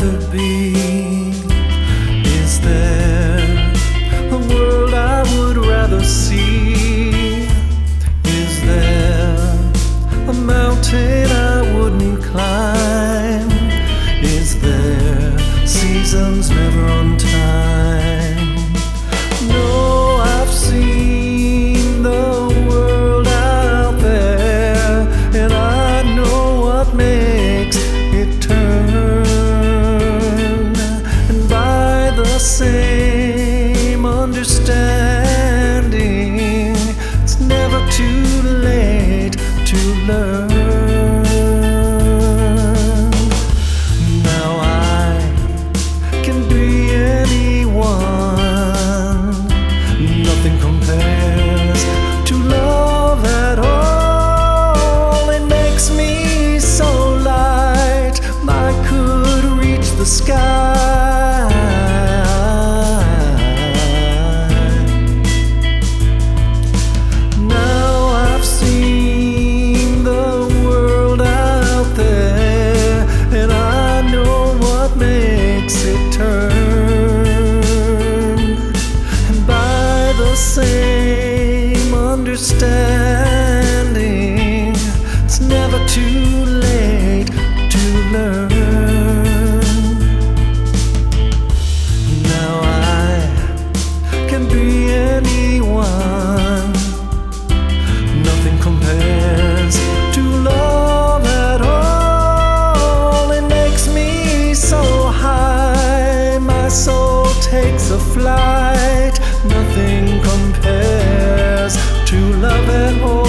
rather be? Is there a world I would rather see? Is there a mountain I wouldn't climb? Is there seasons never on time? No, I've seen the world out there, and I know what makes it turn. And by the same understanding, it's never too late to learn. Sky, now I've seen the world out there, and I know what makes it turn. And by the same understanding, it's never too late to learn. Takes a flight, nothing compares to love at all.